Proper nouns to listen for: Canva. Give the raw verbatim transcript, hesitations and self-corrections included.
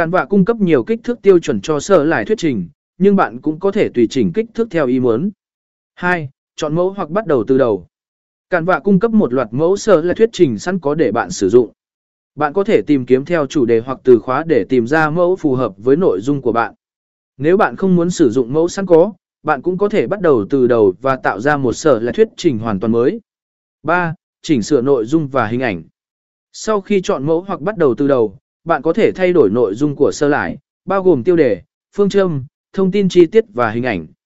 Canva cung cấp nhiều kích thước tiêu chuẩn cho sơ lại thuyết trình, nhưng bạn cũng có thể tùy chỉnh kích thước theo ý muốn. hai. Chọn mẫu hoặc bắt đầu từ đầu. Canva cung cấp một loạt mẫu sơ lại thuyết trình sẵn có để bạn sử dụng. Bạn có thể tìm kiếm theo chủ đề hoặc từ khóa để tìm ra mẫu phù hợp với nội dung của bạn. Nếu bạn không muốn sử dụng mẫu sẵn có, bạn cũng có thể bắt đầu từ đầu và tạo ra một sơ lại thuyết trình hoàn toàn mới. ba. Chỉnh sửa nội dung và hình ảnh. Sau khi chọn mẫu hoặc bắt đầu từ đầu, bạn có thể thay đổi nội dung của sơ lại, bao gồm tiêu đề, phương châm, thông tin chi tiết và hình ảnh.